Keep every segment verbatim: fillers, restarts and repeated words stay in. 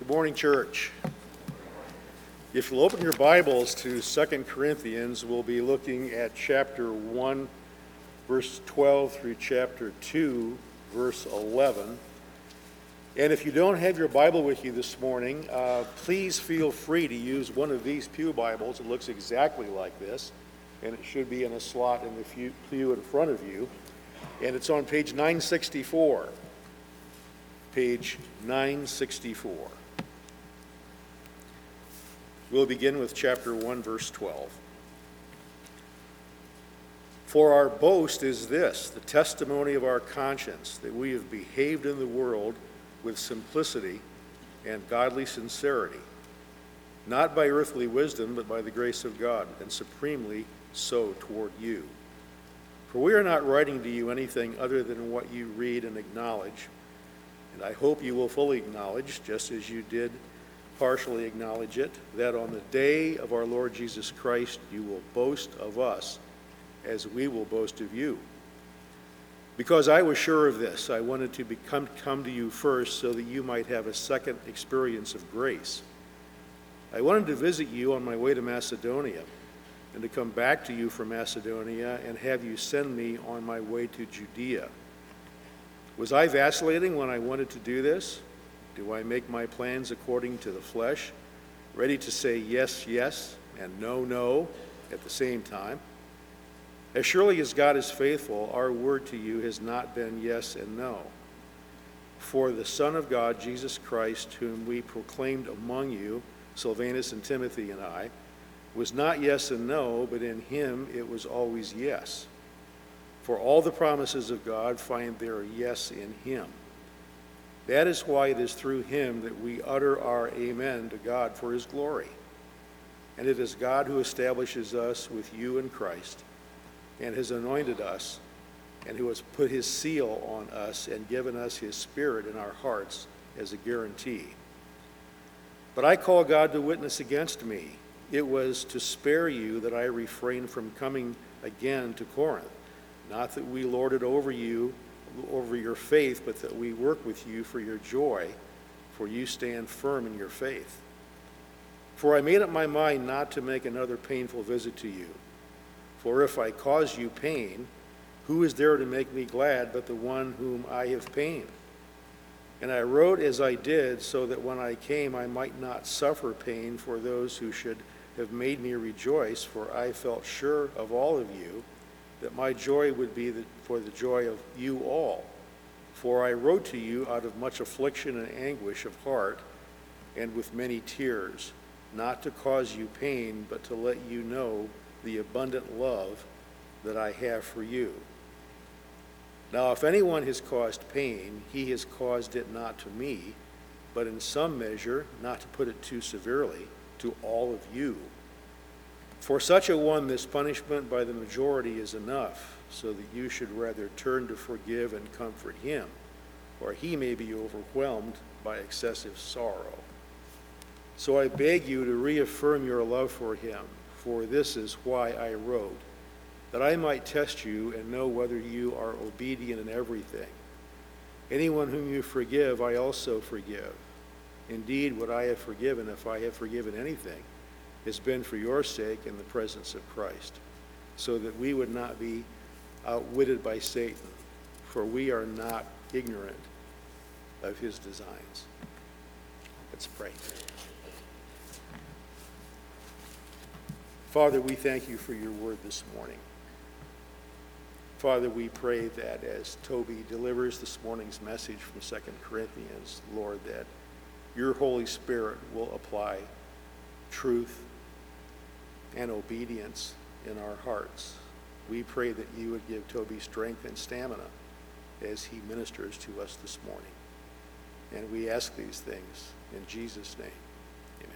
Good morning, church. If you'll open your Bibles to Second Corinthians, we'll be looking at chapter one, verse twelve, through chapter two, verse eleven. And if you don't have your Bible with you this morning, uh, please feel free to use one of these pew Bibles. It looks exactly like this, and it should be in a slot in the pew in front of you. And it's on page nine sixty-four. Page nine sixty-four. We'll begin with chapter one, verse twelve. For our boast is this, the testimony of our conscience, that we have behaved in the world with simplicity and godly sincerity, not by earthly wisdom, but by the grace of God, and supremely so toward you. For we are not writing to you anything other than what you read and acknowledge, and I hope you will fully acknowledge, just as you did partially acknowledge it, that on the day of our Lord Jesus Christ you will boast of us as we will boast of you. Because I was sure of this, I wanted to become, come to you first so that you might have a second experience of grace. I wanted to visit you on my way to Macedonia and to come back to you from Macedonia and have you send me on my way to Judea. Was I vacillating when I wanted to do this? Do I make my plans according to the flesh, ready to say yes, yes, and no, no at the same time? As surely as God is faithful, our word to you has not been yes and no. For the Son of God, Jesus Christ, whom we proclaimed among you, Silvanus and Timothy and I, was not yes and no, but in him it was always yes. For all the promises of God find their yes in him. That is why it is through him that we utter our amen to God for his glory. And it is God who establishes us with you in Christ, and has anointed us, and who has put his seal on us and given us his Spirit in our hearts as a guarantee. But I call God to witness against me. It was to spare you that I refrained from coming again to Corinth. Not that we lord it over you, over your faith, but that we work with you for your joy, for you stand firm in your faith. For I made up my mind not to make another painful visit to you. For if I cause you pain, who is there to make me glad but the one whom I have pained? And I wrote as I did, so that when I came I might not suffer pain for those who should have made me rejoice, for I felt sure of all of you, that my joy would be the, for the joy of you all. For I wrote to you out of much affliction and anguish of heart, and with many tears, not to cause you pain, but to let you know the abundant love that I have for you. Now, if anyone has caused pain, he has caused it not to me, but in some measure, not to put it too severely, to all of you. For such a one, this punishment by the majority is enough, so that you should rather turn to forgive and comfort him, or he may be overwhelmed by excessive sorrow. So I beg you to reaffirm your love for him, for this is why I wrote, that I might test you and know whether you are obedient in everything. Anyone whom you forgive, I also forgive. Indeed, what I have forgiven, if I have forgiven anything, has been for your sake in the presence of Christ, so that we would not be outwitted by Satan, for we are not ignorant of his designs. Let's pray. Father, we thank you for your word this morning. Father, we pray that as Toby delivers this morning's message from Second Corinthians, Lord, that your Holy Spirit will apply truth and obedience in our hearts. We pray that you would give Toby strength and stamina as he ministers to us this morning. And we ask these things in Jesus' name. Amen.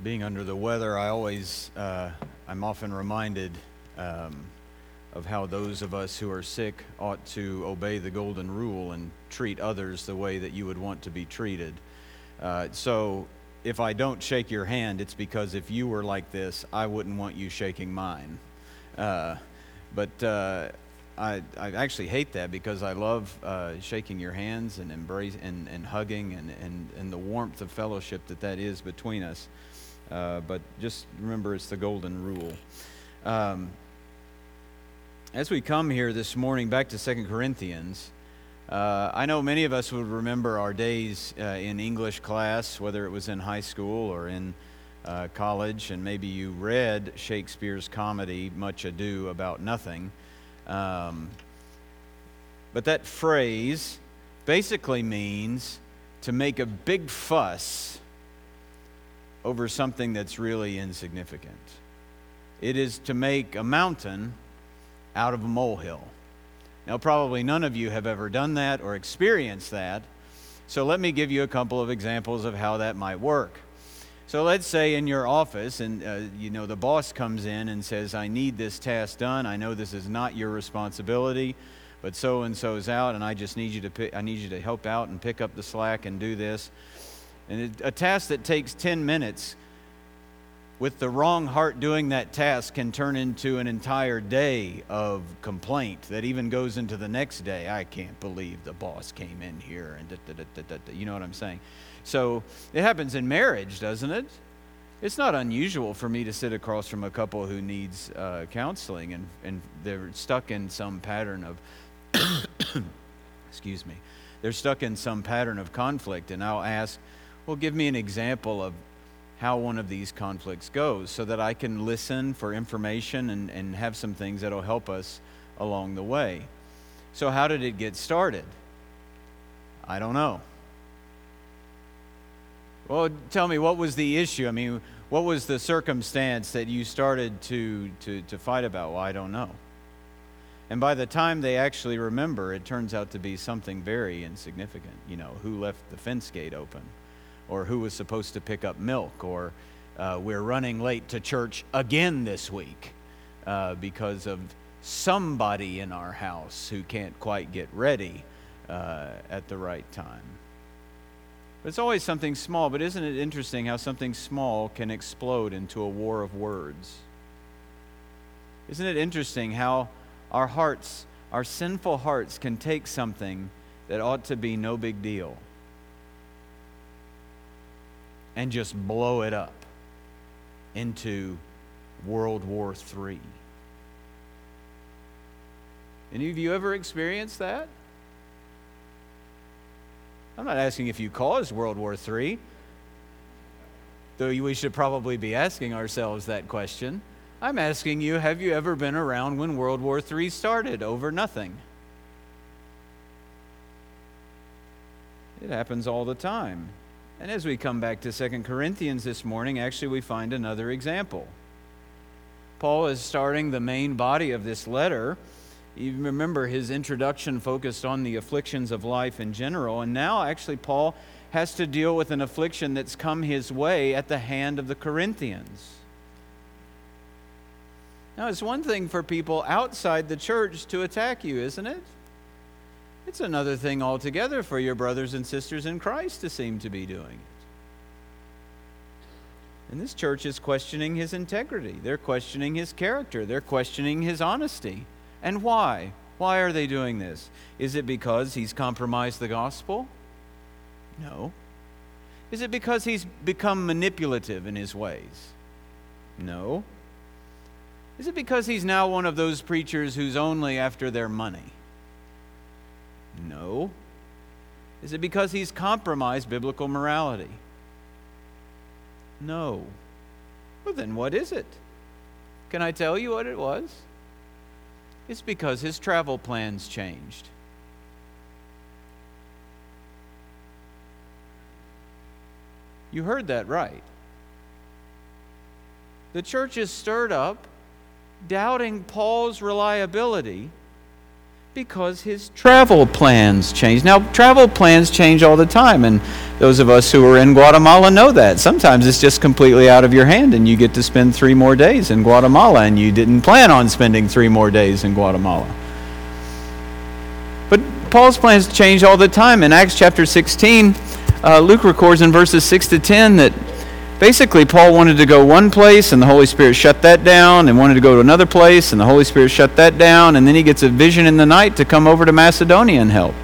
Being under the weather, I always, uh, I'm often reminded um, of how those of us who are sick ought to obey the golden rule and treat others the way that you would want to be treated. Uh, so if I don't shake your hand, it's because if you were like this, I wouldn't want you shaking mine. Uh, but uh, I, I actually hate that, because I love uh, shaking your hands and embrace and, and hugging and, and, and the warmth of fellowship that that is between us. Uh, but just remember, it's the golden rule. Um, as we come here this morning back to Second Corinthians, uh, I know many of us would remember our days uh, in English class, whether it was in high school or in uh, college, and maybe you read Shakespeare's comedy, Much Ado About Nothing. Um, but that phrase basically means to make a big fuss over something that's really insignificant. It is to make a mountain out of a molehill. Now, probably none of you have ever done that or experienced that, so let me give you a couple of examples of how that might work. So let's say in your office, and uh, you know, the boss comes in and says, I need this task done. I know this is not your responsibility, but so-and-so's out, and I just need you to pick, I need you to help out and pick up the slack and do this. And a task that takes ten minutes, with the wrong heart doing that task, can turn into an entire day of complaint that even goes into the next day. I can't believe the boss came in here, and da, da, da, da, da, you know what I'm saying? So it happens in marriage, doesn't it? It's not unusual for me to sit across from a couple who needs uh, counseling, and, and they're stuck in some pattern of, excuse me, they're stuck in some pattern of conflict, and I'll ask, well, give me an example of how one of these conflicts goes so that I can listen for information and, and have some things that'll help us along the way. So how did it get started? I don't know. Well, tell me, what was the issue? I mean, what was the circumstance that you started to, to, to fight about? Well, I don't know. And by the time they actually remember, it turns out to be something very insignificant. You know, who left the fence gate open? Or who was supposed to pick up milk, or uh, we're running late to church again this week uh, because of somebody in our house who can't quite get ready uh, at the right time. But it's always something small, but isn't it interesting how something small can explode into a war of words? Isn't it interesting how our hearts, our sinful hearts, can take something that ought to be no big deal and just blow it up into World War Three. Any of you ever experienced that? I'm not asking if you caused World War Three, though we should probably be asking ourselves that question. I'm asking you, have you ever been around when World War Three started over nothing? It happens all the time. And as we come back to Second Corinthians this morning, actually we find another example. Paul is starting the main body of this letter. You remember his introduction focused on the afflictions of life in general, and now actually Paul has to deal with an affliction that's come his way at the hand of the Corinthians. Now, it's one thing for people outside the church to attack you, isn't it? It's another thing altogether for your brothers and sisters in Christ to seem to be doing it. And this church is questioning his integrity. They're questioning his character. They're questioning his honesty. And why? Why are they doing this? Is it because he's compromised the gospel? No. Is it because he's become manipulative in his ways? No. Is it because he's now one of those preachers who's only after their money? No. Is it because he's compromised biblical morality? No. Well, then what is it? Can I tell you what it was? It's because his travel plans changed. You heard that right. The church is stirred up, doubting Paul's reliability, because his travel plans change. Now, travel plans change all the time, and Those of us who are in Guatemala know that. Sometimes it's just completely out of your hand and you get to spend three more days in Guatemala and you didn't plan on spending three more days in Guatemala. But Paul's plans change all the time. In Acts chapter sixteen, uh, Luke records in verses six to ten that basically Paul wanted to go one place and the Holy Spirit shut that down, and wanted to go to another place and the Holy Spirit shut that down, and then he gets a vision in the night to come over to Macedonia and help.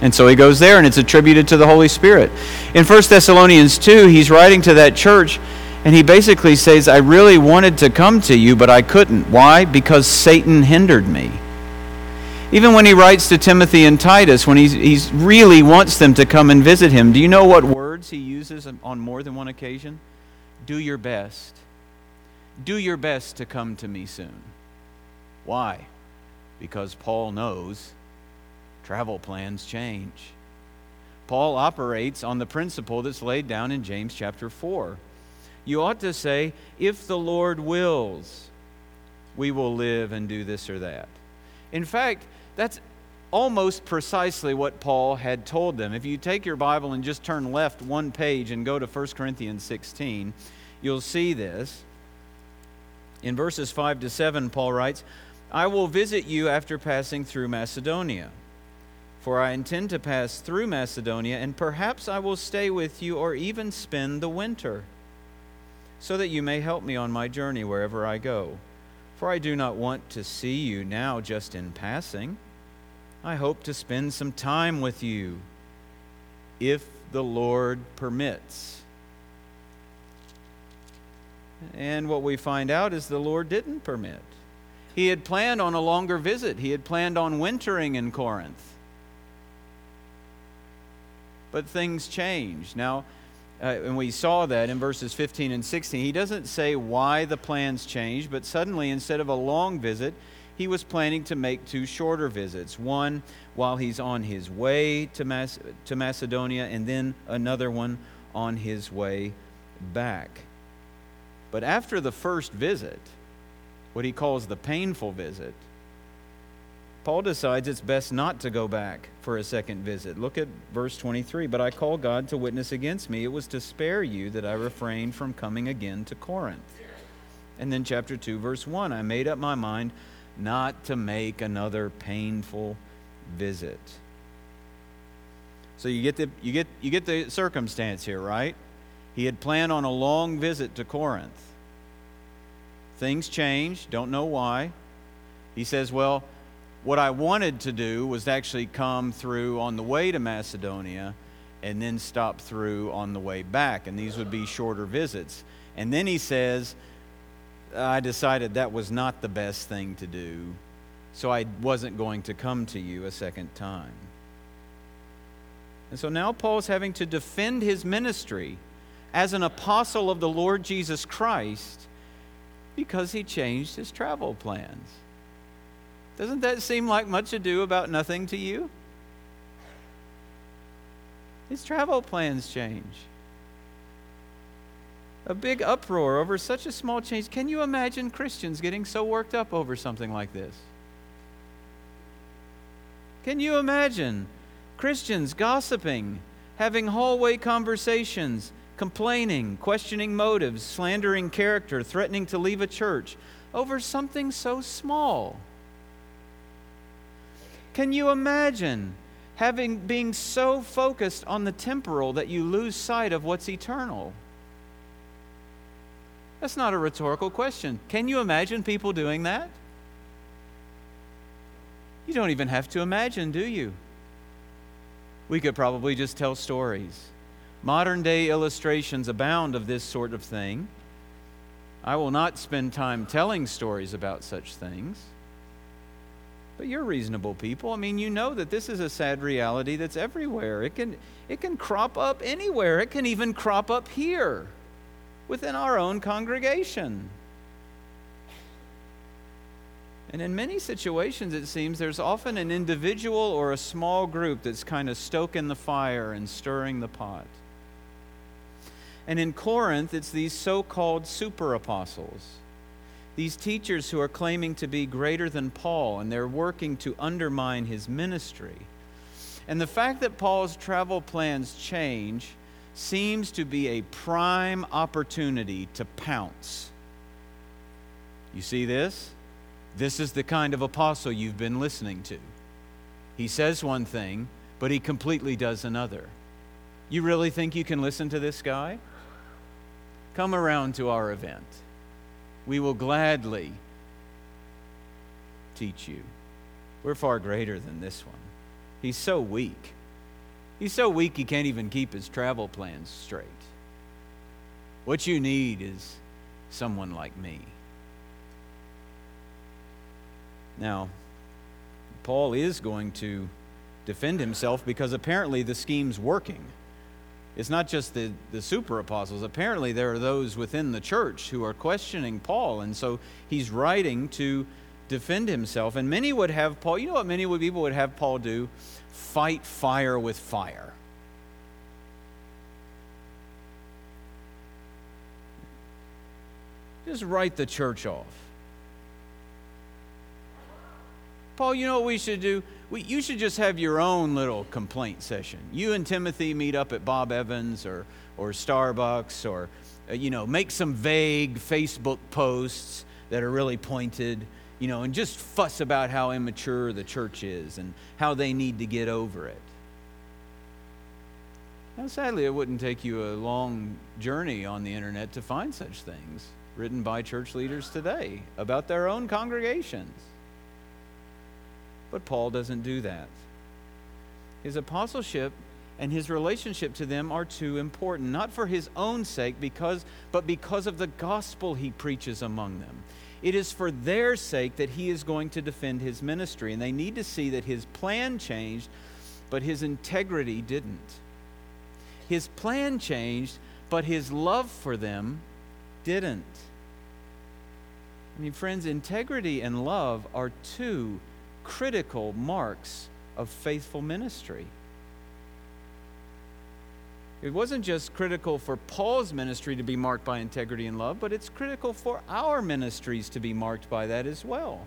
And so he goes there, and it's attributed to the Holy Spirit. In First Thessalonians two, he's writing to that church, and he basically says, I really wanted to come to you, but I couldn't. Why? Because Satan hindered me. Even when he writes to Timothy and Titus, when he he's really wants them to come and visit him, do you know what words he uses on more than one occasion? Do your best. Do your best to come to me soon. Why? Because Paul knows travel plans change. Paul operates on the principle that's laid down in James chapter four. You ought to say, if the Lord wills, we will live and do this or that. In fact, that's almost precisely what Paul had told them. If you take your Bible and just turn left one page and go to First Corinthians sixteen, you'll see this. In verses five to seven, Paul writes, I will visit you after passing through Macedonia. For I intend to pass through Macedonia, and perhaps I will stay with you or even spend the winter, so that you may help me on my journey wherever I go. For I do not want to see you now just in passing. I hope to spend some time with you, if the Lord permits. And what we find out is the Lord didn't permit. He had planned on a longer visit. He had planned on wintering in Corinth. But things change. Now, uh, and we saw that in verses fifteen and sixteen. He doesn't say why the plans changed, but suddenly instead of a long visit, he was planning to make two shorter visits. One while he's on his way to, Mas- to Macedonia, and then another one on his way back. But after the first visit, what he calls the painful visit, Paul decides it's best not to go back for a second visit. Look at verse twenty-three. But I call God to witness against me. It was to spare you that I refrained from coming again to Corinth. And then chapter two, verse one. I made up my mind not to make another painful visit. So you get the you get you get the circumstance here, right? He had planned on a long visit to Corinth. Things changed. Don't know why. He says, well, what I wanted to do was actually come through on the way to Macedonia and then stop through on the way back. And these would be shorter visits. And then he says, I decided that was not the best thing to do, so I wasn't going to come to you a second time. And so now Paul's having to defend his ministry as an apostle of the Lord Jesus Christ because he changed his travel plans. Doesn't that seem like much ado about nothing to you? His travel plans change. A big uproar over such a small change. Can you imagine Christians getting so worked up over something like this? Can you imagine Christians gossiping, having hallway conversations, complaining, questioning motives, slandering character, threatening to leave a church over something so small? Can you imagine having being so focused on the temporal that you lose sight of what's eternal? That's not a rhetorical question. Can you imagine people doing that? You don't even have to imagine, do you? We could probably just tell stories. Modern day illustrations abound of this sort of thing. I will not spend time telling stories about such things. But you're reasonable people. I mean, you know that this is a sad reality that's everywhere. It can, it can crop up anywhere. It can even crop up here within our own congregation. And in many situations, it seems, there's often an individual or a small group that's kind of stoking the fire and stirring the pot. And in Corinth, it's these so-called super apostles. These teachers who are claiming to be greater than Paul, and they're working to undermine his ministry. And the fact that Paul's travel plans change seems to be a prime opportunity to pounce. You see this? This is the kind of apostle you've been listening to. He says one thing, but he completely does another. You really think you can listen to this guy? Come around to our event. We will gladly teach you. We're far greater than this one. He's so weak. He's so weak he can't even keep his travel plans straight. What you need is someone like me. Now, Paul is going to defend himself because apparently the scheme's working. It's not just the, the super apostles. Apparently there are those within the church who are questioning Paul, and so he's writing to defend himself. And many would have Paul, you know what many people would have Paul do? Fight fire with fire. Just write the church off. Paul, you know what we should do? We, you should just have your own little complaint session. You and Timothy meet up at Bob Evans or or Starbucks, or, you know, make some vague Facebook posts that are really pointed, you know, and just fuss about how immature the church is and how they need to get over it. Now, sadly, it wouldn't take you a long journey on the internet to find such things written by church leaders today about their own congregations. But Paul doesn't do that. His apostleship and his relationship to them are too important, not for his own sake, because, but because of the gospel he preaches among them. It is for their sake that he is going to defend his ministry, and they need to see that his plan changed, but his integrity didn't. His plan changed, but his love for them didn't. I mean, friends, integrity and love are two critical marks of faithful ministry. It wasn't just critical for Paul's ministry to be marked by integrity and love, but it's critical for our ministries to be marked by that as well.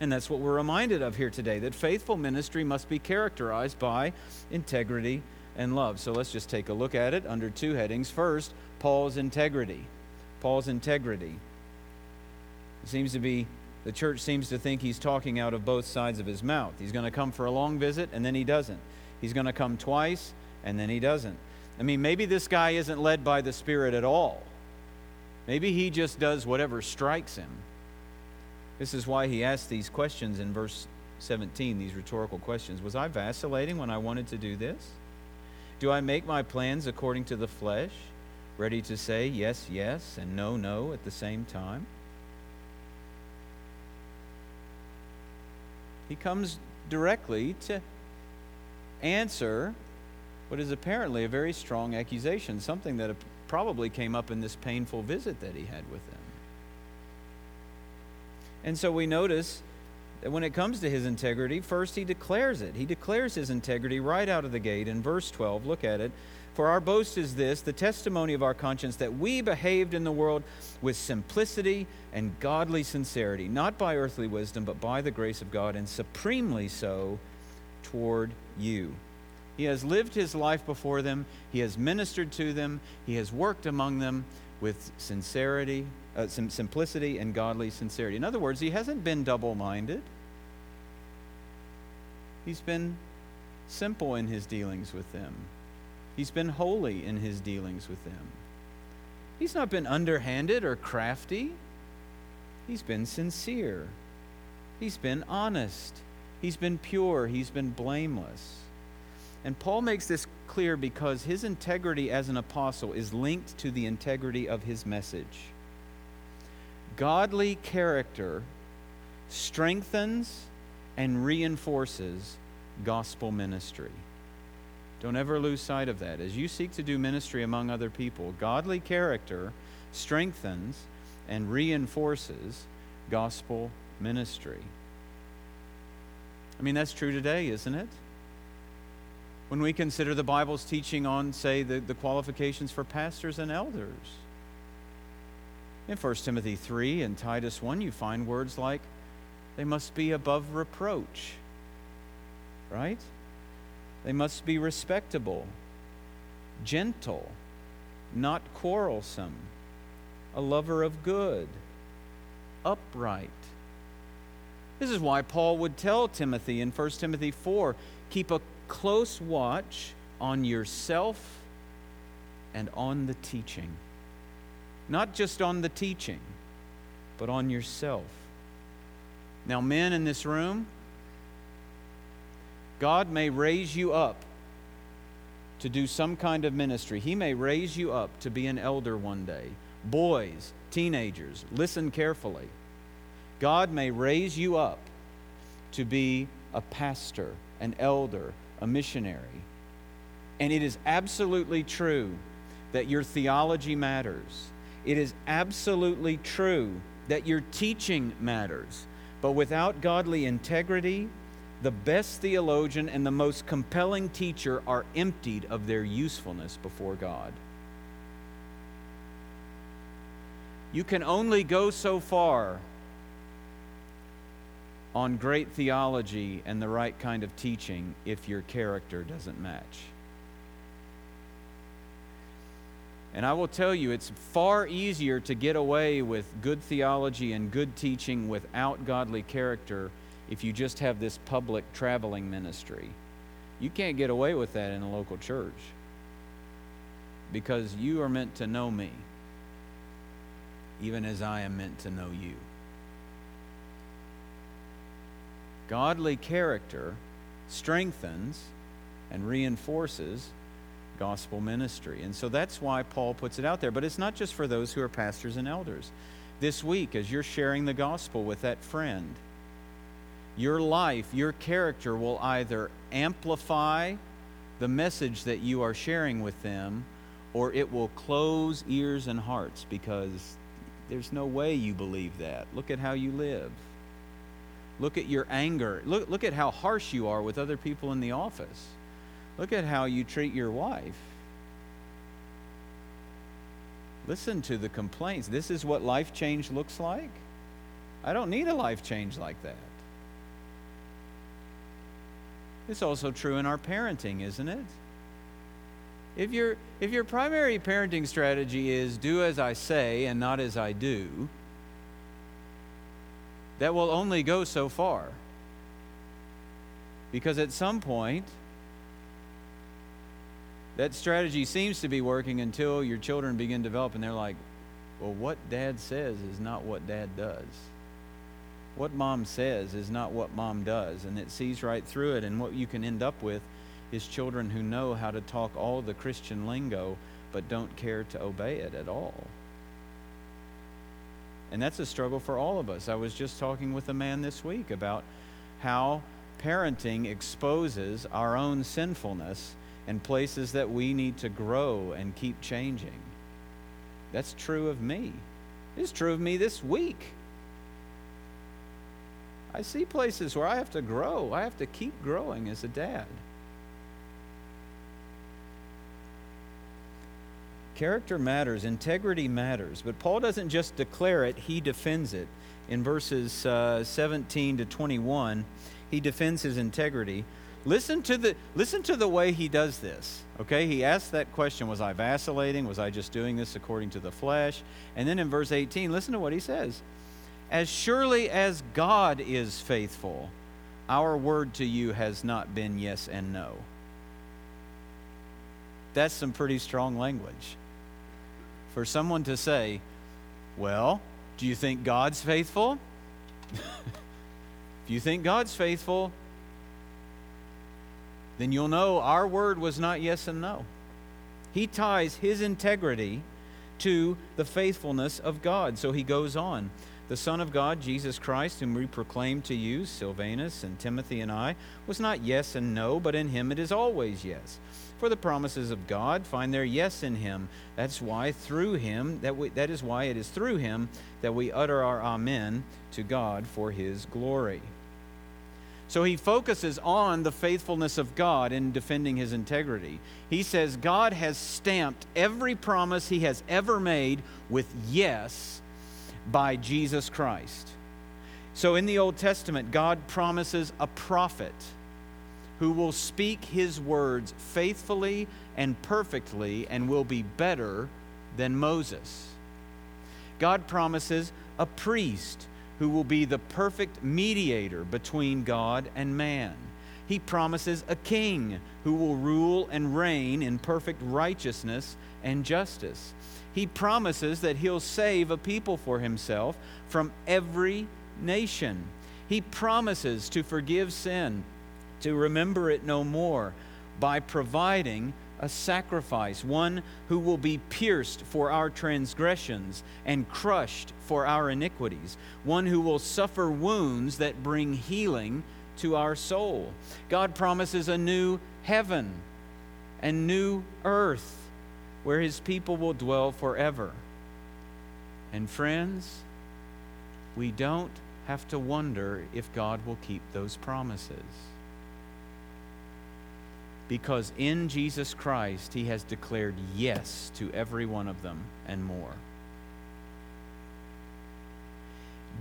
And that's what we're reminded of here today, that faithful ministry must be characterized by integrity and love. So let's just take a look at it under two headings. First, Paul's integrity. Paul's integrity. It seems to be The church seems to think he's talking out of both sides of his mouth. He's going to come for a long visit, and then he doesn't. He's going to come twice, and then he doesn't. I mean, maybe this guy isn't led by the Spirit at all. Maybe he just does whatever strikes him. This is why he asked these questions in verse seventeen, these rhetorical questions. Was I vacillating when I wanted to do this? Do I make my plans according to the flesh, ready to say yes, yes, and no, no at the same time? He comes directly to answer what is apparently a very strong accusation, something that probably came up in this painful visit that he had with them. And so we notice that when it comes to his integrity, first he declares it. He declares his integrity right out of the gate in verse twelve. Look at it. For our boast is this, the testimony of our conscience, that we behaved in the world with simplicity and godly sincerity, not by earthly wisdom, but by the grace of God, and supremely so toward you. He has lived his life before them. He has ministered to them. He has worked among them with sincerity, uh, sim- simplicity and godly sincerity. In other words, he hasn't been double-minded. He's been simple in his dealings with them. He's been holy in his dealings with them. He's not been underhanded or crafty. He's been sincere. He's been honest. He's been pure. He's been blameless. And Paul makes this clear because his integrity as an apostle is linked to the integrity of his message. Godly character strengthens and reinforces gospel ministry. Don't ever lose sight of that. As you seek to do ministry among other people, godly character strengthens and reinforces gospel ministry. I mean, that's true today, isn't it? When we consider the Bible's teaching on, say, the, the qualifications for pastors and elders. In First Timothy three and Titus one, you find words like, they must be above reproach, right? They must be respectable, gentle, not quarrelsome, a lover of good, upright. This is why Paul would tell Timothy in First Timothy four, keep a close watch on yourself and on the teaching. Not just on the teaching, but on yourself. Now, men in this room, God may raise you up to do some kind of ministry. He may raise you up to be an elder one day. Boys, teenagers, listen carefully. God may raise you up to be a pastor, an elder, a missionary. And it is absolutely true that your theology matters. It is absolutely true that your teaching matters. But without godly integrity, the best theologian and the most compelling teacher are emptied of their usefulness before God. You can only go so far on great theology and the right kind of teaching if your character doesn't match. And I will tell you, it's far easier to get away with good theology and good teaching without godly character if you just have this public traveling ministry. You can't get away with that in a local church because you are meant to know me, even as I am meant to know you. Godly character strengthens and reinforces gospel ministry. And so that's why Paul puts it out there. But it's not just for those who are pastors and elders. This week, as you're sharing the gospel with that friend, your life, your character will either amplify the message that you are sharing with them, or it will close ears and hearts because there's no way you believe that. Look at how you live. Look at your anger. Look, look at how harsh you are with other people in the office. Look at how you treat your wife. Listen to the complaints. This is what life change looks like? I don't need a life change like that. It's also true in our parenting, isn't it? If your if your primary parenting strategy is do as I say and not as I do, that will only go so far. Because at some point, that strategy seems to be working until your children begin to develop and they're like, well, what dad says is not what dad does. What mom says is not what mom does, and it sees right through it. And what you can end up with is children who know how to talk all the Christian lingo but don't care to obey it at all. And that's a struggle for all of us. I was just talking with a man this week about how parenting exposes our own sinfulness and places that we need to grow and keep changing. That's true of me. It's true of me this week. I see places where I have to grow. I have to keep growing as a dad. Character matters. Integrity matters. But Paul doesn't just declare it. He defends it. In verses uh, seventeen to twenty-one, he defends his integrity. Listen to the listen to the way he does this, okay? He asks that question, was I vacillating? Was I just doing this according to the flesh? And then in verse eighteen, listen to what he says. As surely as God is faithful, our word to you has not been yes and no. That's some pretty strong language. For someone to say, well, do you think God's faithful? If you think God's faithful, then you'll know our word was not yes and no. He ties his integrity to the faithfulness of God. So he goes on. The Son of God, Jesus Christ, whom we proclaim to you, Silvanus and Timothy and I, was not yes and no, but in him it is always yes. For the promises of God find their yes in him. That's why through him, that we, that is why it is through him that we utter our amen to God for his glory. So he focuses on the faithfulness of God in defending his integrity. He says God has stamped every promise he has ever made with yes by Jesus Christ. So in the Old Testament, God promises a prophet who will speak his words faithfully and perfectly and will be better than Moses. God promises a priest who will be the perfect mediator between God and man. He promises a king who will rule and reign in perfect righteousness and justice. He promises that he'll save a people for himself from every nation. He promises to forgive sin, to remember it no more, by providing a sacrifice, one who will be pierced for our transgressions and crushed for our iniquities, one who will suffer wounds that bring healing to our soul. God promises a new heaven and new earth where his people will dwell forever. And friends, we don't have to wonder if God will keep those promises, because in Jesus Christ, he has declared yes to every one of them and more.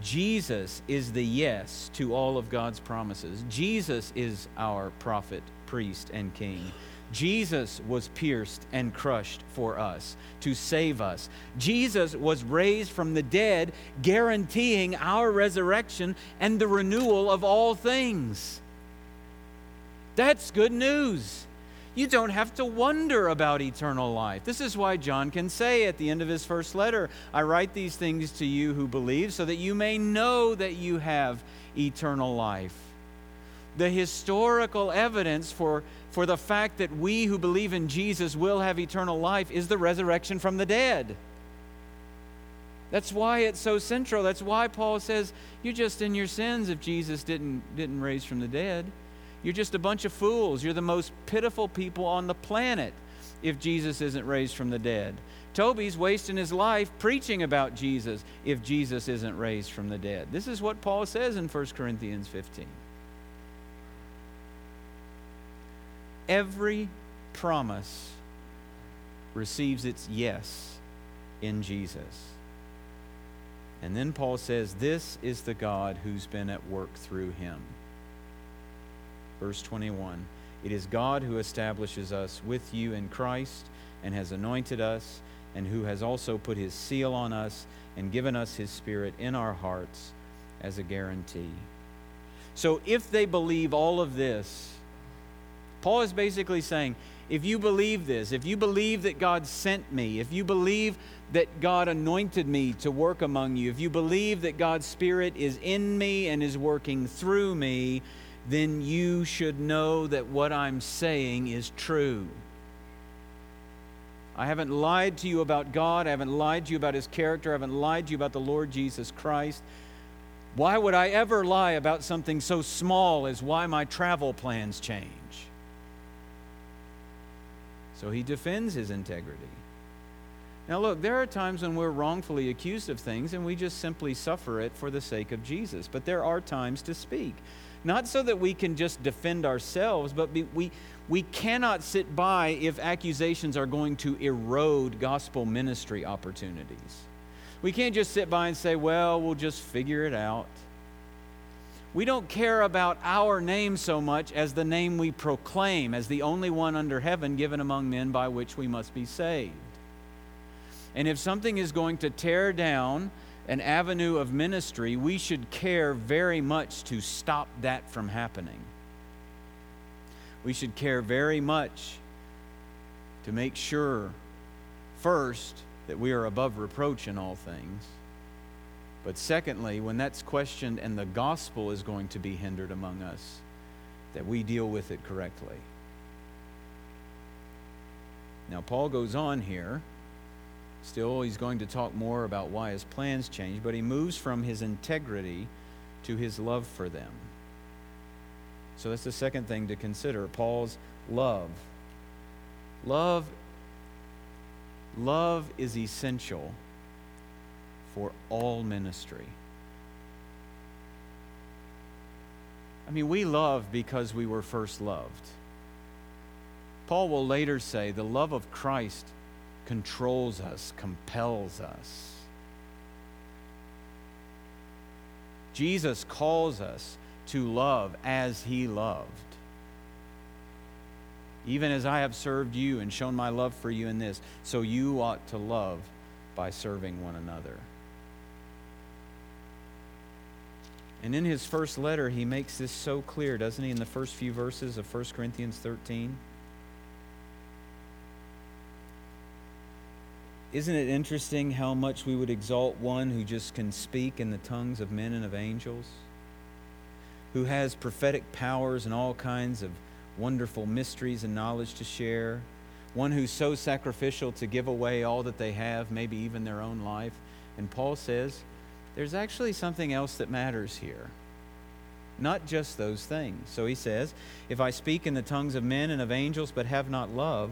Jesus is the yes to all of God's promises. Jesus is our prophet, priest, and king. Jesus was pierced and crushed for us to save us. Jesus was raised from the dead, guaranteeing our resurrection and the renewal of all things. That's good news. You don't have to wonder about eternal life. This is why John can say at the end of his first letter, I write these things to you who believe so that you may know that you have eternal life. The historical evidence for, for the fact that we who believe in Jesus will have eternal life is the resurrection from the dead. That's why it's so central. That's why Paul says, you're just in your sins if Jesus didn't, didn't raise from the dead. You're just a bunch of fools. You're the most pitiful people on the planet if Jesus isn't raised from the dead. Toby's wasting his life preaching about Jesus if Jesus isn't raised from the dead. This is what Paul says in First Corinthians fifteen. Every promise receives its yes in Jesus. And then Paul says, this is the God who's been at work through him. Verse twenty-one, it is God who establishes us with you in Christ and has anointed us, and who has also put his seal on us and given us his Spirit in our hearts as a guarantee. So if they believe all of this, Paul is basically saying, if you believe this, if you believe that God sent me, if you believe that God anointed me to work among you, if you believe that God's Spirit is in me and is working through me, then you should know that what I'm saying is true. I haven't lied to you about God. I haven't lied to you about his character. I haven't lied to you about the Lord Jesus Christ. Why would I ever lie about something so small as why my travel plans change? So he defends his integrity. Now look, there are times when we're wrongfully accused of things and we just simply suffer it for the sake of Jesus. But there are times to speak. Not so that we can just defend ourselves, but be, we we cannot sit by if accusations are going to erode gospel ministry opportunities. We can't just sit by and say, well, we'll just figure it out. We don't care about our name so much as the name we proclaim as the only one under heaven given among men by which we must be saved. And if something is going to tear down an avenue of ministry, we should care very much to stop that from happening. We should care very much to make sure, first, that we are above reproach in all things. But secondly, when that's questioned and the gospel is going to be hindered among us, that we deal with it correctly. Now, Paul goes on here. Still, he's going to talk more about why his plans change, but he moves from his integrity to his love for them. So that's the second thing to consider, Paul's love. Love, love is essential for all ministry. I mean, we love because we were first loved. Paul will later say the love of Christ controls us, compels us. Jesus calls us to love as he loved. even as I have served you and shown my love for you in this, so you ought to love by serving one another. And in his first letter, he makes this so clear, doesn't he, in the first few verses of First Corinthians thirteen? Isn't it interesting how much we would exalt one who just can speak in the tongues of men and of angels, who has prophetic powers and all kinds of wonderful mysteries and knowledge to share, one who's so sacrificial to give away all that they have, maybe even their own life. And Paul says, there's actually something else that matters here, not just those things. So he says, if I speak in the tongues of men and of angels but have not love,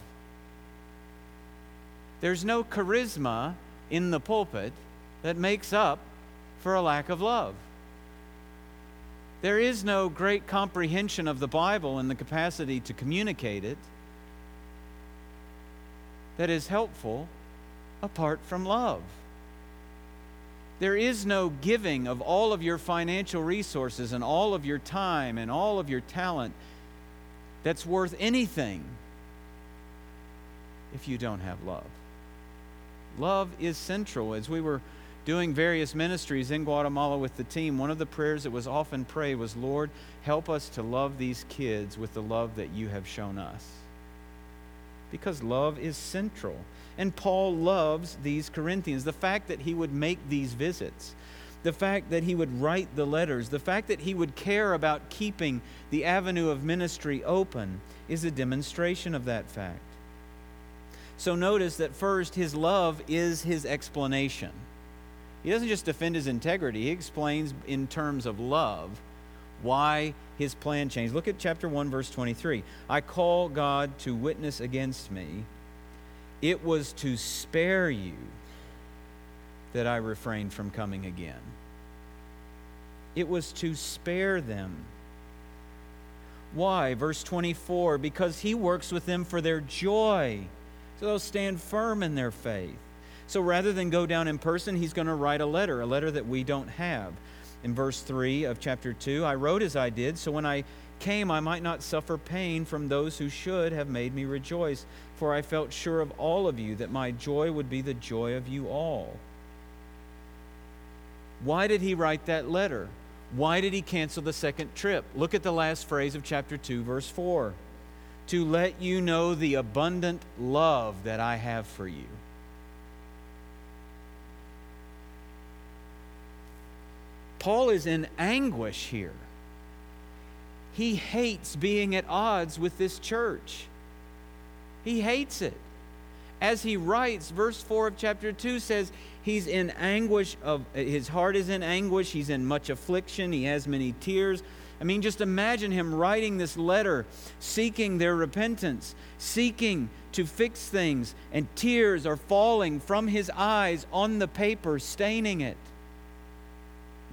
There's no charisma in the pulpit that makes up for a lack of love. There is no great comprehension of the Bible and the capacity to communicate it that is helpful apart from love. There is no giving of all of your financial resources and all of your time and all of your talent that's worth anything if you don't have love. Love is central. As we were doing various ministries in Guatemala with the team, one of the prayers that was often prayed was, Lord, help us to love these kids with the love that you have shown us. Because love is central. And Paul loves these Corinthians. The fact that he would make these visits, the fact that he would write the letters, the fact that he would care about keeping the avenue of ministry open is a demonstration of that fact. So notice that first, his love is his explanation. He doesn't just defend his integrity. He explains in terms of love why his plan changed. Look at chapter one, verse twenty-three. I call God to witness against me. It was to spare you that I refrained from coming again. It was to spare them. Why? Verse twenty-four, because he works with them for their joy, so they'll stand firm in their faith. So rather than go down in person, he's going to write a letter, a letter that we don't have. In verse three of chapter two, I wrote as I did, so when I came I might not suffer pain from those who should have made me rejoice, for I felt sure of all of you that my joy would be the joy of you all. Why did he write that letter? Why did he cancel the second trip? Look at the last phrase of chapter two, verse four. To let you know the abundant love that I have for you. Paul is in anguish here. He hates being at odds with this church. He hates it. As he writes, verse four of chapter two says he's in anguish of his heart is in anguish, he's in much affliction, he has many tears. I mean, just imagine him writing this letter, seeking their repentance, seeking to fix things, and tears are falling from his eyes on the paper, staining it.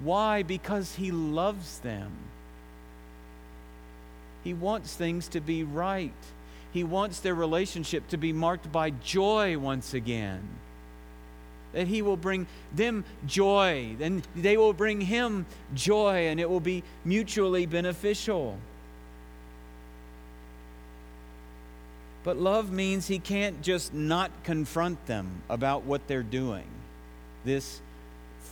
Why? Because he loves them. He wants things to be right. He wants their relationship to be marked by joy once again. That he will bring them joy, and they will bring him joy, and it will be mutually beneficial. But love means he can't just not confront them about what they're doing. This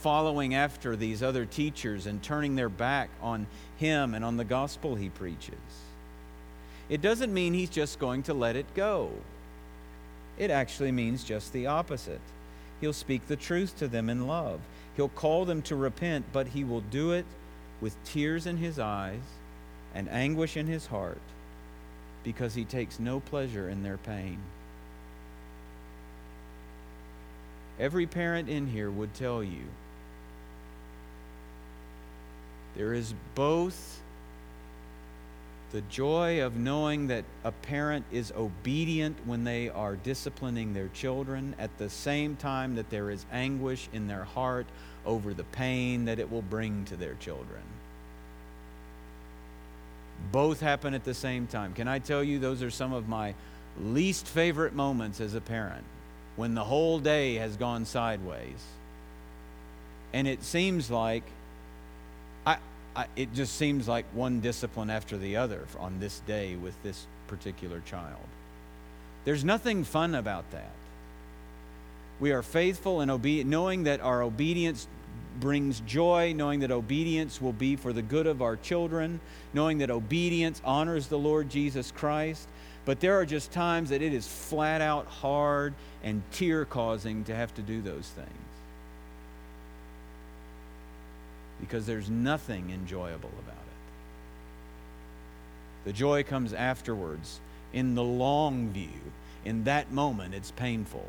following after these other teachers and turning their back on him and on the gospel he preaches. It doesn't mean he's just going to let it go. It actually means just the opposite. He'll speak the truth to them in love. He'll call them to repent, but he will do it with tears in his eyes and anguish in his heart because he takes no pleasure in their pain. Every parent in here would tell you there is both The joy of knowing that a parent is obedient when they are disciplining their children, at the same time that there is anguish in their heart over the pain that it will bring to their children. Both happen at the same time. Can I tell you, those are some of my least favorite moments as a parent, when the whole day has gone sideways. And it seems like it just seems like one discipline after the other on this day with this particular child. There's nothing fun about that. We are faithful and obedient, knowing that our obedience brings joy, knowing that obedience will be for the good of our children, knowing that obedience honors the Lord Jesus Christ. But there are just times that it is flat out hard and tear-causing to have to do those things, because there's nothing enjoyable about it. The joy comes afterwards in the long view. In that moment, it's painful.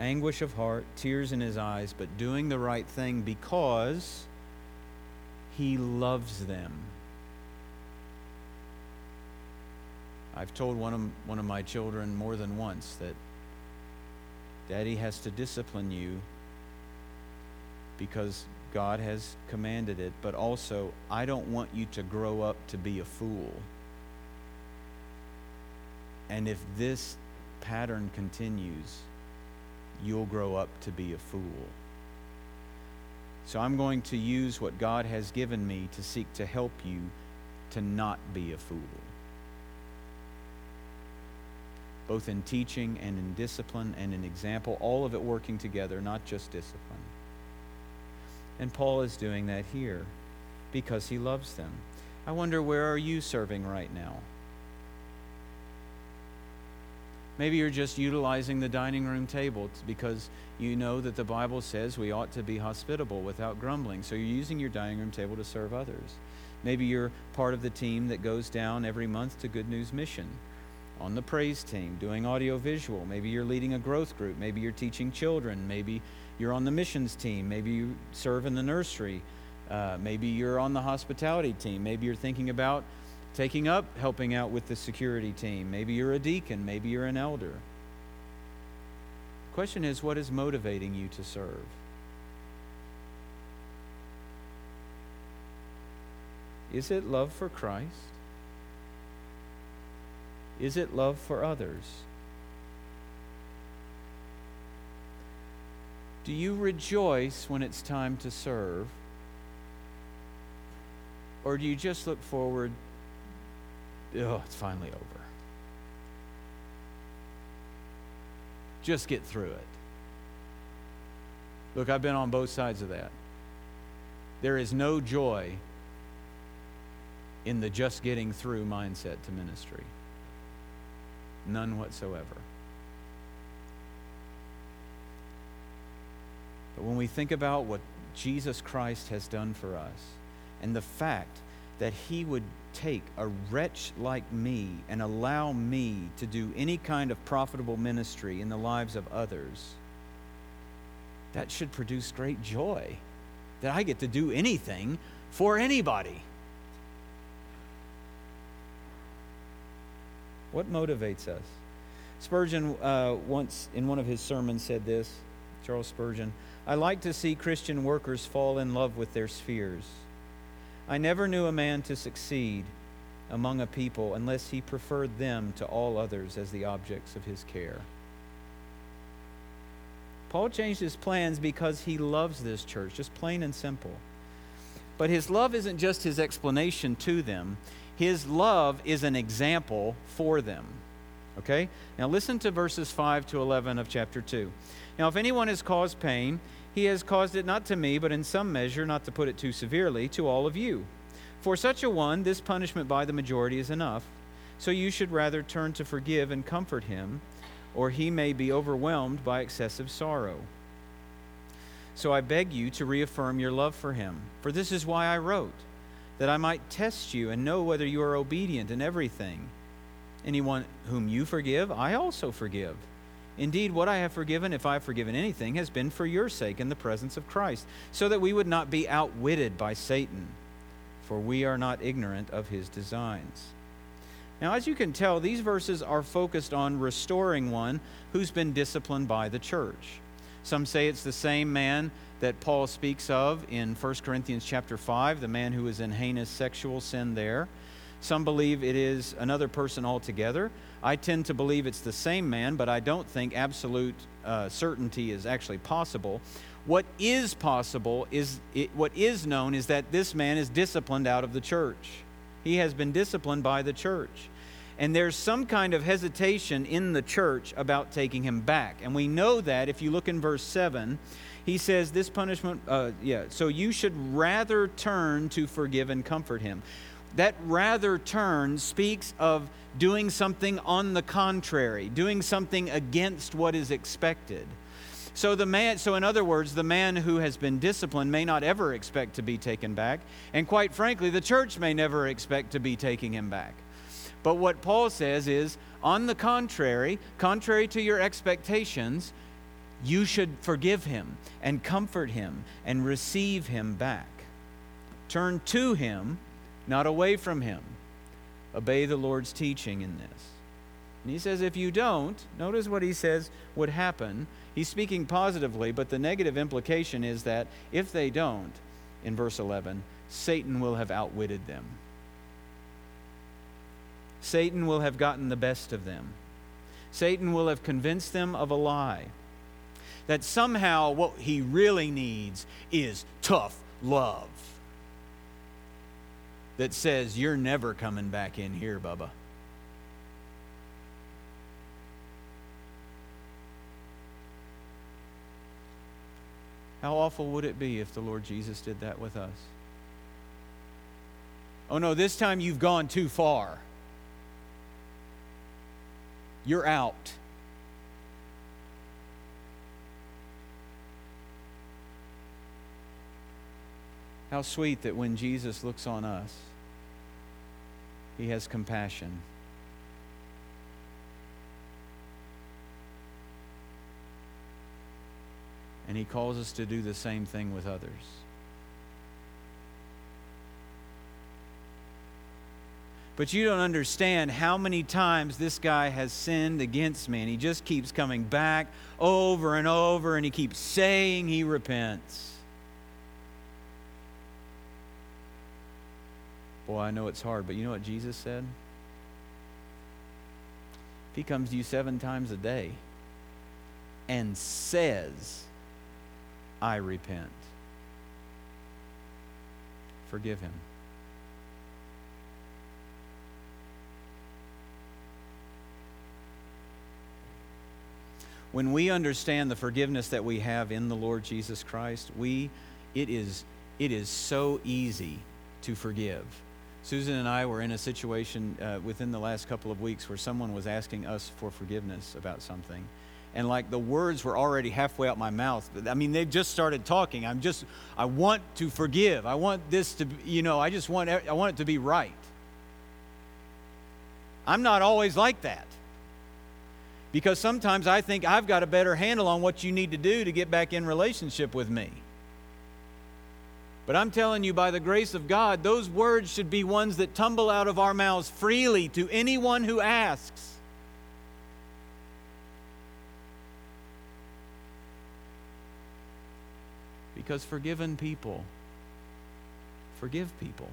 Anguish of heart, tears in his eyes, but doing the right thing because he loves them. I've told one of, one of my children more than once that Daddy has to discipline you because God has commanded it, but also I don't want you to grow up to be a fool. And if this pattern continues, you'll grow up to be a fool. So I'm going to use what God has given me to seek to help you to not be a fool, both in teaching and in discipline and in example, all of it working together, not just discipline. And Paul is doing that here because he loves them. I wonder, where are you serving right now? Maybe you're just utilizing the dining room table because you know that the Bible says we ought to be hospitable without grumbling. So you're using your dining room table to serve others. Maybe you're part of the team that goes down every month to Good News Mission, on the praise team, doing audiovisual. Maybe you're leading a growth group. Maybe you're teaching children. Maybe you're on the missions team. Maybe you serve in the nursery. Uh, maybe you're on the hospitality team. Maybe you're thinking about taking up helping out with the security team. Maybe you're a deacon. Maybe you're an elder. The question is, what is motivating you to serve? Is it love for Christ? Is it love for others? Do you rejoice when it's time to serve? Or do you just look forward, oh, it's finally over? Just get through it. Look, I've been on both sides of that. There is no joy in the just getting through mindset to ministry. None whatsoever. But when we think about what Jesus Christ has done for us, and the fact that he would take a wretch like me and allow me to do any kind of profitable ministry in the lives of others, that should produce great joy, that I get to do anything for anybody. What motivates us? Spurgeon uh, once, in one of his sermons, said this, Charles Spurgeon, "I like to see Christian workers fall in love with their spheres. I never knew a man to succeed among a people unless he preferred them to all others as the objects of his care." Paul changed his plans because he loves this church, just plain and simple. But his love isn't just his explanation to them. His love is an example for them. Okay? Now listen to verses five to eleven of chapter two. "Now if anyone has caused pain, he has caused it not to me, but in some measure, not to put it too severely, to all of you. For such a one, this punishment by the majority is enough. So you should rather turn to forgive and comfort him, or he may be overwhelmed by excessive sorrow. So I beg you to reaffirm your love for him. For this is why I wrote, that I might test you and know whether you are obedient in everything. Anyone whom you forgive, I also forgive. Indeed, what I have forgiven, if I have forgiven anything, has been for your sake in the presence of Christ, so that we would not be outwitted by Satan, for we are not ignorant of his designs. Now, as you can tell, these verses are focused on restoring one who's been disciplined by the church. Some say it's the same man that Paul speaks of in First Corinthians chapter five, the man who was in heinous sexual sin there. Some believe it is another person altogether. I tend to believe it's the same man, but I don't think absolute uh, certainty is actually possible. What is possible is, it, what is known is that this man is disciplined out of the church. He has been disciplined by the church. And there's some kind of hesitation in the church about taking him back. And we know that if you look in verse seven, he says this punishment, uh, yeah, so you should rather turn to forgive and comfort him. That rather turn speaks of doing something on the contrary, doing something against what is expected. So the man, so in other words, the man who has been disciplined may not ever expect to be taken back, and quite frankly, the church may never expect to be taking him back. But what Paul says is, on the contrary, contrary to your expectations, you should forgive him and comfort him and receive him back. Turn to him, not away from him. Obey the Lord's teaching in this. And he says, if you don't, notice what he says would happen. He's speaking positively, but the negative implication is that if they don't, in verse eleven, Satan will have outwitted them. Satan will have gotten the best of them. Satan will have convinced them of a lie, that somehow what he really needs is tough love that says, you're never coming back in here, Bubba. How awful would it be if the Lord Jesus did that with us? Oh no, this time you've gone too far. You're out. How sweet that when Jesus looks on us, he has compassion. And he calls us to do the same thing with others. But you don't understand how many times this guy has sinned against me, and he just keeps coming back over and over, and he keeps saying he repents. Boy, I know it's hard, but you know what Jesus said? If he comes to you seven times a day and says, I repent, forgive him. When we understand the forgiveness that we have in the Lord Jesus Christ, we it is it is so easy to forgive. Susan and I were in a situation uh, within the last couple of weeks where someone was asking us for forgiveness about something. And like the words were already halfway out my mouth. I mean, they just started talking. I'm just, I want to forgive. I want this to, you know, I just want, I want it to be right. I'm not always like that. Because sometimes I think I've got a better handle on what you need to do to get back in relationship with me. But I'm telling you, by the grace of God, those words should be ones that tumble out of our mouths freely to anyone who asks. Because forgiven people forgive people.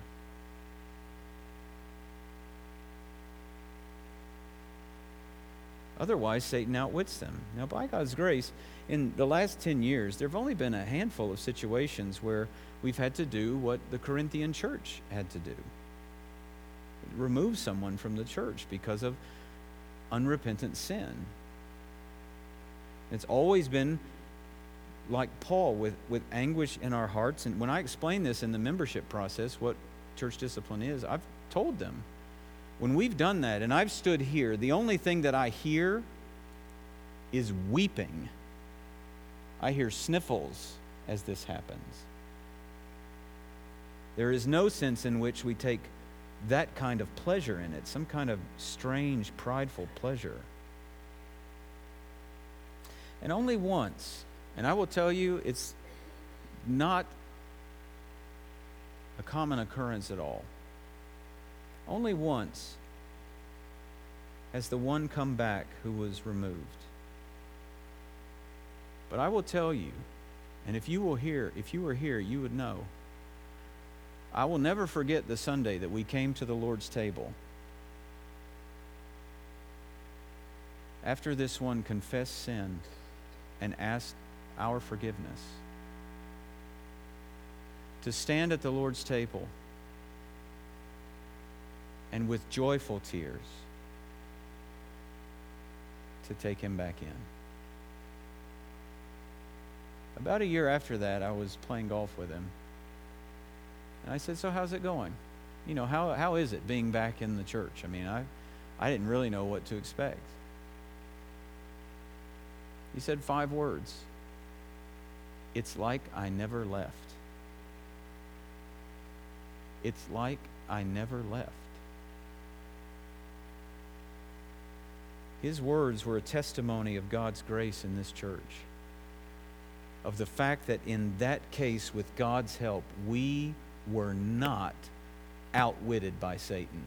Otherwise, Satan outwits them. Now, by God's grace, in the last ten years, there have only been a handful of situations where we've had to do what the Corinthian church had to do. Remove someone from the church because of unrepentant sin. It's always been like Paul with, with anguish in our hearts. And when I explain this in the membership process, what church discipline is, I've told them, when we've done that and I've stood here, the only thing that I hear is weeping. I hear sniffles as this happens. There is no sense in which we take that kind of pleasure in it, some kind of strange, prideful pleasure. and only once. And I will tell you, it's not a common occurrence at all. Only once has the one come back who was removed. But I will tell you, and if you will hear, if you were here, you would know. I will never forget the Sunday that we came to the Lord's table. After this one confessed sin and asked our forgiveness, to stand at the Lord's table and with joyful tears to take him back in. About a year after that, I was playing golf with him. And I said, so how's it going? You know, how how is it being back in the church? I mean, I, I didn't really know what to expect. He said five words. It's like I never left. It's like I never left. His words were a testimony of God's grace in this church, of the fact that in that case, with God's help, we were not outwitted by Satan.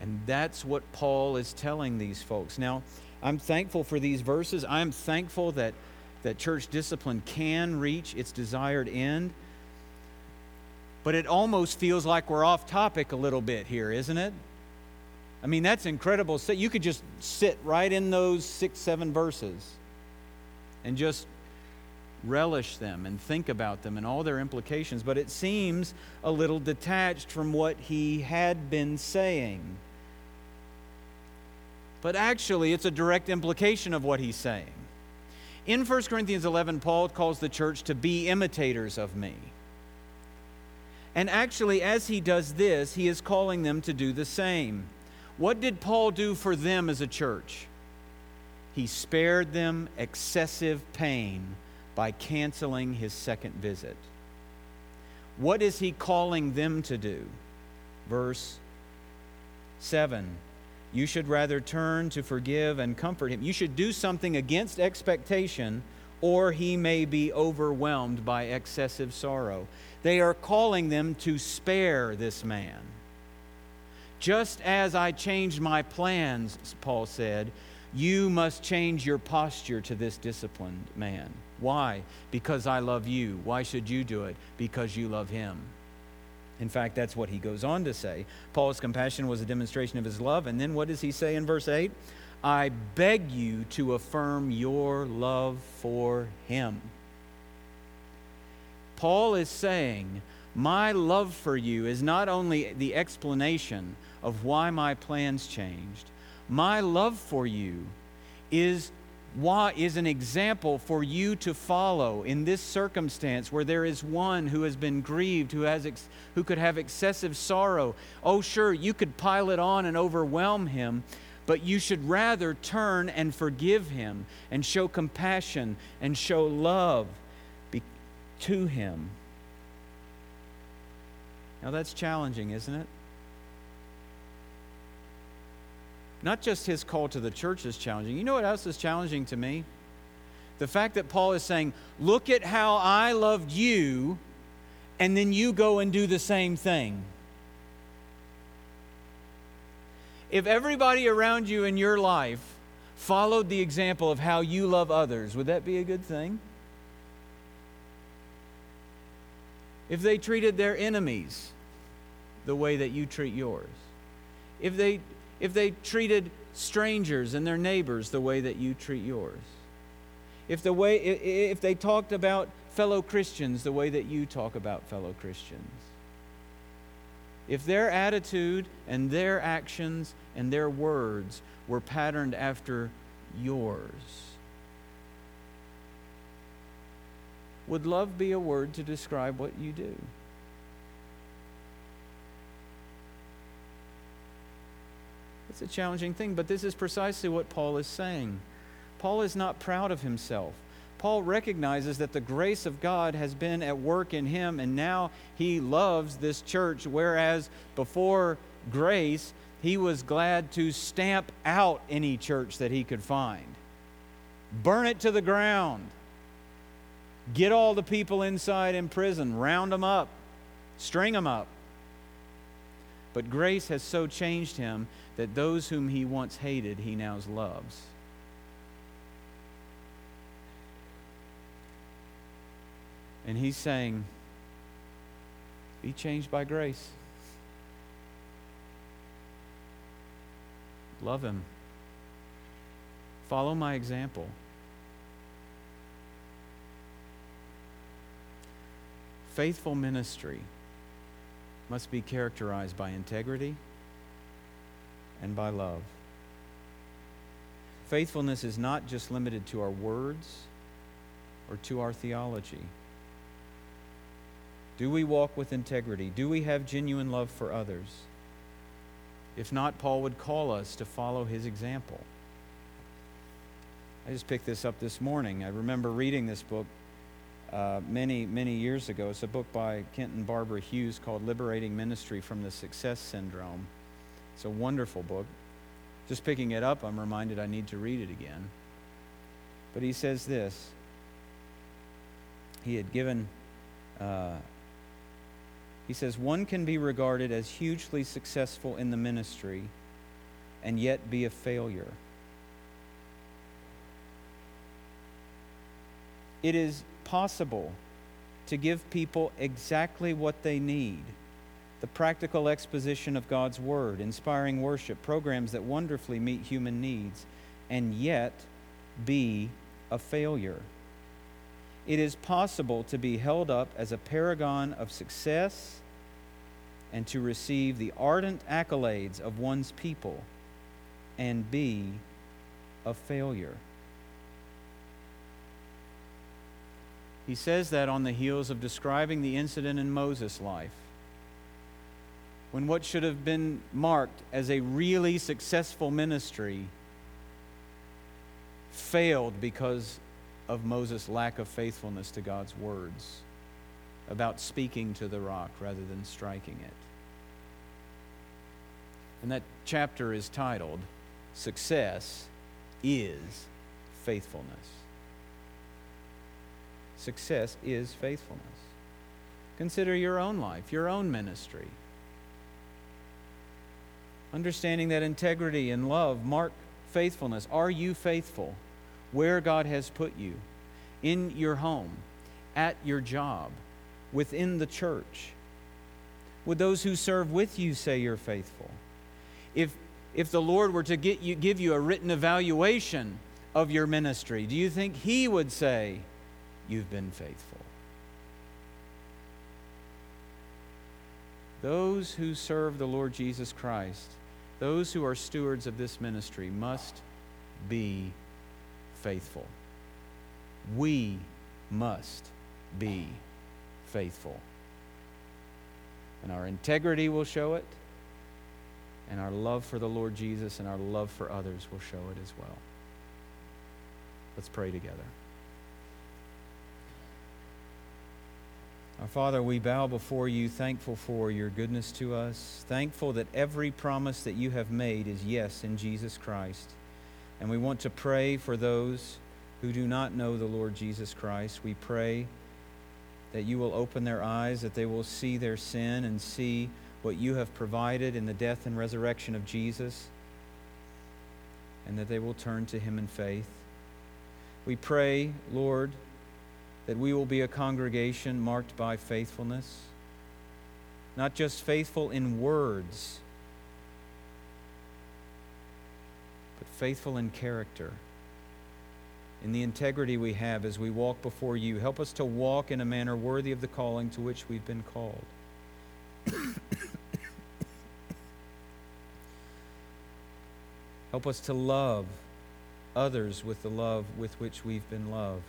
And that's what Paul is telling these folks. Now, I'm thankful for these verses. I'm thankful that, that church discipline can reach its desired end. But it almost feels like we're off topic a little bit here, isn't it? I mean, that's incredible. You could just sit right in those six, seven verses and just relish them and think about them and all their implications, but it seems a little detached from what he had been saying. But actually, it's a direct implication of what he's saying. In First Corinthians eleven, Paul calls the church to be imitators of me. And actually, as he does this, he is calling them to do the same. What did Paul do for them as a church? He spared them excessive pain by canceling his second visit. What is he calling them to do? Verse seven, you should rather turn to forgive and comfort him. You should do something against expectation, or he may be overwhelmed by excessive sorrow. They are calling them to spare this man. Just as I changed my plans, Paul said, you must change your posture to this disciplined man. Why? Because I love you. Why should you do it? Because you love him. In fact, that's what he goes on to say. Paul's compassion was a demonstration of his love. And then what does he say in verse eight? I beg you to affirm your love for him. Paul is saying, my love for you is not only the explanation of why my plans changed. My love for you is Why is an example for you to follow in this circumstance where there is one who has been grieved, who has ex- who could have excessive sorrow. Oh, sure, you could pile it on and overwhelm him, but you should rather turn and forgive him and show compassion and show love be- to him. Now that's challenging, isn't it? Not just his call to the church is challenging. You know what else is challenging to me? The fact that Paul is saying, look at how I loved you, and then you go and do the same thing. If everybody around you in your life followed the example of how you love others, would that be a good thing? If they treated their enemies the way that you treat yours, if they If they treated strangers and their neighbors the way that you treat yours. If the way if they talked about fellow Christians the way that you talk about fellow Christians. If their attitude and their actions and their words were patterned after yours. Would love be a word to describe what you do? It's a challenging thing, but this is precisely what Paul is saying. Paul is not proud of himself. Paul recognizes that the grace of God has been at work in him, and now he loves this church, whereas before grace, he was glad to stamp out any church that he could find. Burn it to the ground. Get all the people inside in prison. Round them up. String them up. But grace has so changed him that those whom he once hated, he now loves. And he's saying, be changed by grace. Love him. Follow my example. Faithful ministry must be characterized by integrity and by love. Faithfulness is not just limited to our words or to our theology. Do we walk with integrity? Do we have genuine love for others? If not, Paul would call us to follow his example. I just picked this up this morning. I remember reading this book uh, many, many years ago. It's a book by Kent and Barbara Hughes called Liberating Ministry from the Success Syndrome. It's a wonderful book. Just picking it up, I'm reminded I need to read it again. But he says this. He had given... Uh, He says, one can be regarded as hugely successful in the ministry and yet be a failure. It is possible to give people exactly what they need, the practical exposition of God's Word, inspiring worship, programs that wonderfully meet human needs, and yet be a failure. It is possible to be held up as a paragon of success and to receive the ardent accolades of one's people and be a failure. He says that on the heels of describing the incident in Moses' life, when what should have been marked as a really successful ministry failed because of Moses' lack of faithfulness to God's words about speaking to the rock rather than striking it. And that chapter is titled, Success is Faithfulness. Success is faithfulness. Consider your own life, your own ministry. Understanding that integrity and love mark faithfulness. Are you faithful? Where God has put you, in your home, at your job, within the church. Would those who serve with you say you're faithful? If if the Lord were to get you, give you a written evaluation of your ministry, do you think He would say, you've been faithful? Those who serve the Lord Jesus Christ, those who are stewards of this ministry, must be faithful. Faithful. We must be faithful. And our integrity will show it, and our love for the Lord Jesus and our love for others will show it as well. Let's pray together. Our Father, we bow before you, thankful for your goodness to us, thankful that every promise that you have made is yes in Jesus Christ. And we want to pray for those who do not know the Lord Jesus Christ. We pray that you will open their eyes, that they will see their sin and see what you have provided in the death and resurrection of Jesus, and that they will turn to him in faith. We pray, Lord, that we will be a congregation marked by faithfulness, not just faithful in words, faithful in character, in the integrity we have as we walk before you. Help us to walk in a manner worthy of the calling to which we've been called. Help us to love others with the love with which we've been loved.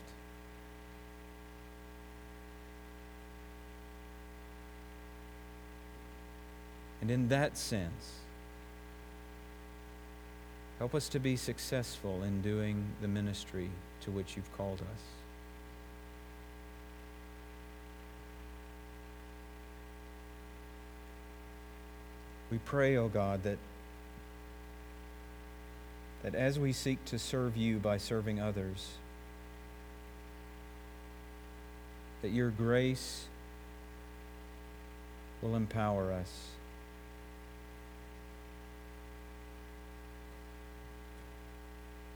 And in that sense, help us to be successful in doing the ministry to which you've called us. We pray, O God, that that as we seek to serve you by serving others, that your grace will empower us.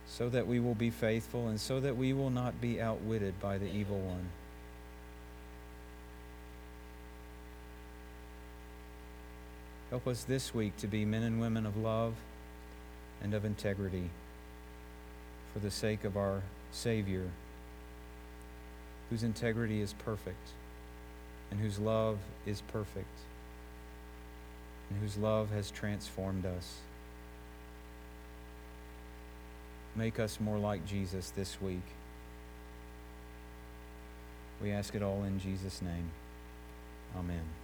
So that we will be faithful and so that we will not be outwitted by the evil one. Help us this week to be men and women of love and of integrity for the sake of our Savior, whose integrity is perfect and whose love is perfect and whose love has transformed us. Make us more like Jesus this week. We ask it all in Jesus' name. Amen.